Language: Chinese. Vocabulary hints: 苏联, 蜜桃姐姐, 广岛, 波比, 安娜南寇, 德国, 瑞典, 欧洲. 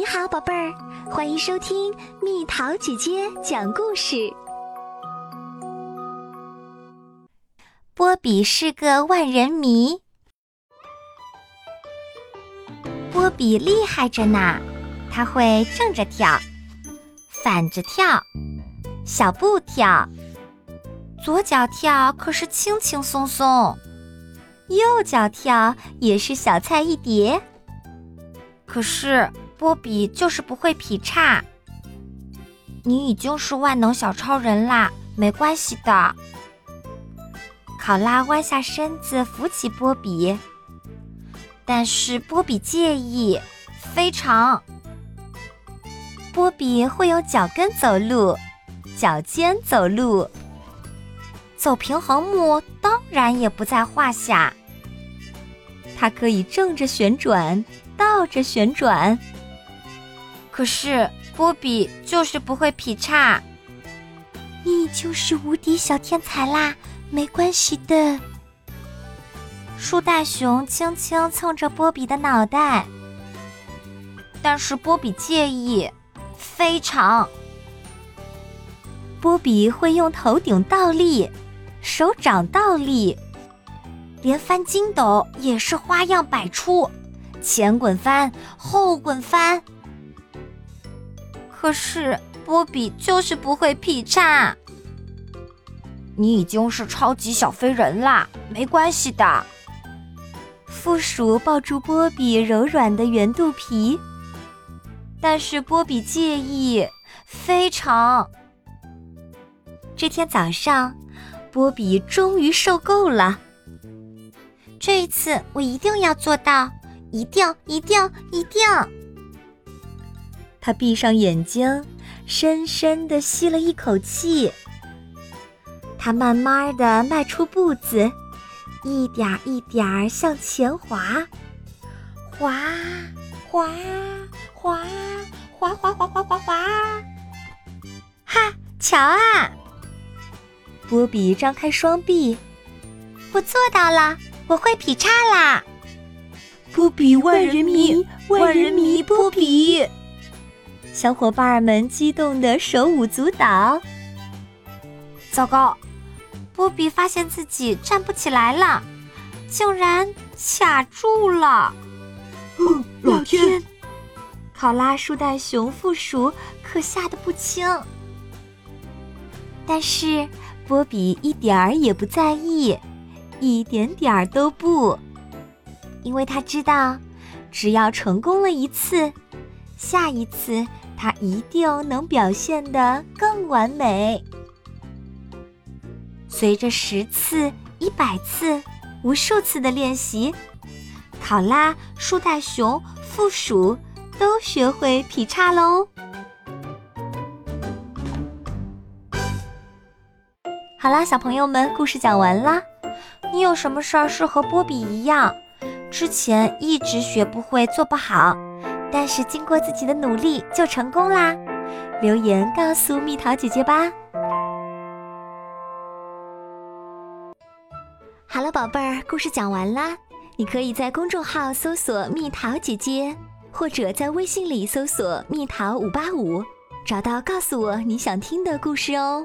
你好，宝贝儿，欢迎收听蜜桃姐姐讲故事。波比是个万人迷。波比厉害着呢，他会正着跳，反着跳，小步跳，左脚跳可是轻轻松松，右脚跳也是小菜一碟。可是波比就是不会劈叉。你已经是万能小超人啦，没关系的。考拉弯下身子扶起波比，但是波比介意，非常。波比会用脚跟走路，脚尖走路，走平衡木当然也不在话下。它可以正着旋转，倒着旋转。可是波比就是不会劈叉。你就是无敌小天才啦，没关系的。树袋熊轻轻蹭着波比的脑袋，但是波比介意，非常。波比会用头顶倒立，手掌倒立，连翻筋斗也是花样百出，前滚翻，后滚翻。可是波比就是不会劈叉。你已经是超级小飞人啦，没关系的。负鼠抱住波比柔软的圆肚皮，但是波比介意，非常。这天早上，波比终于受够了。这一次我一定要做到，一定一定一定。他闭上眼睛，深深地吸了一口气。他慢慢地迈出步子，一点一点向前滑，滑滑滑滑滑滑滑滑滑。哈，瞧啊！波比张开双臂，我做到了，我会劈叉啦！波比万人迷，万人迷波比。小伙伴们激动得手舞足蹈。糟糕，波比发现自己站不起来了，竟然卡住了。老天！考拉、树袋熊、负鼠可吓得不轻。但是波比一点儿也不在意，一点点儿都不。因为他知道，只要成功了一次，下一次他一定能表现得更完美。随着10次、100次、无数次的练习，考拉、树袋熊、负鼠都学会劈叉喽。好啦，小朋友们，故事讲完啦。你有什么事儿是和波比一样，之前一直学不会、做不好？但是经过自己的努力就成功啦！留言告诉蜜桃姐姐吧。好了，宝贝儿，故事讲完啦。你可以在公众号搜索“蜜桃姐姐”，或者在微信里搜索“蜜桃585”，找到告诉我你想听的故事哦。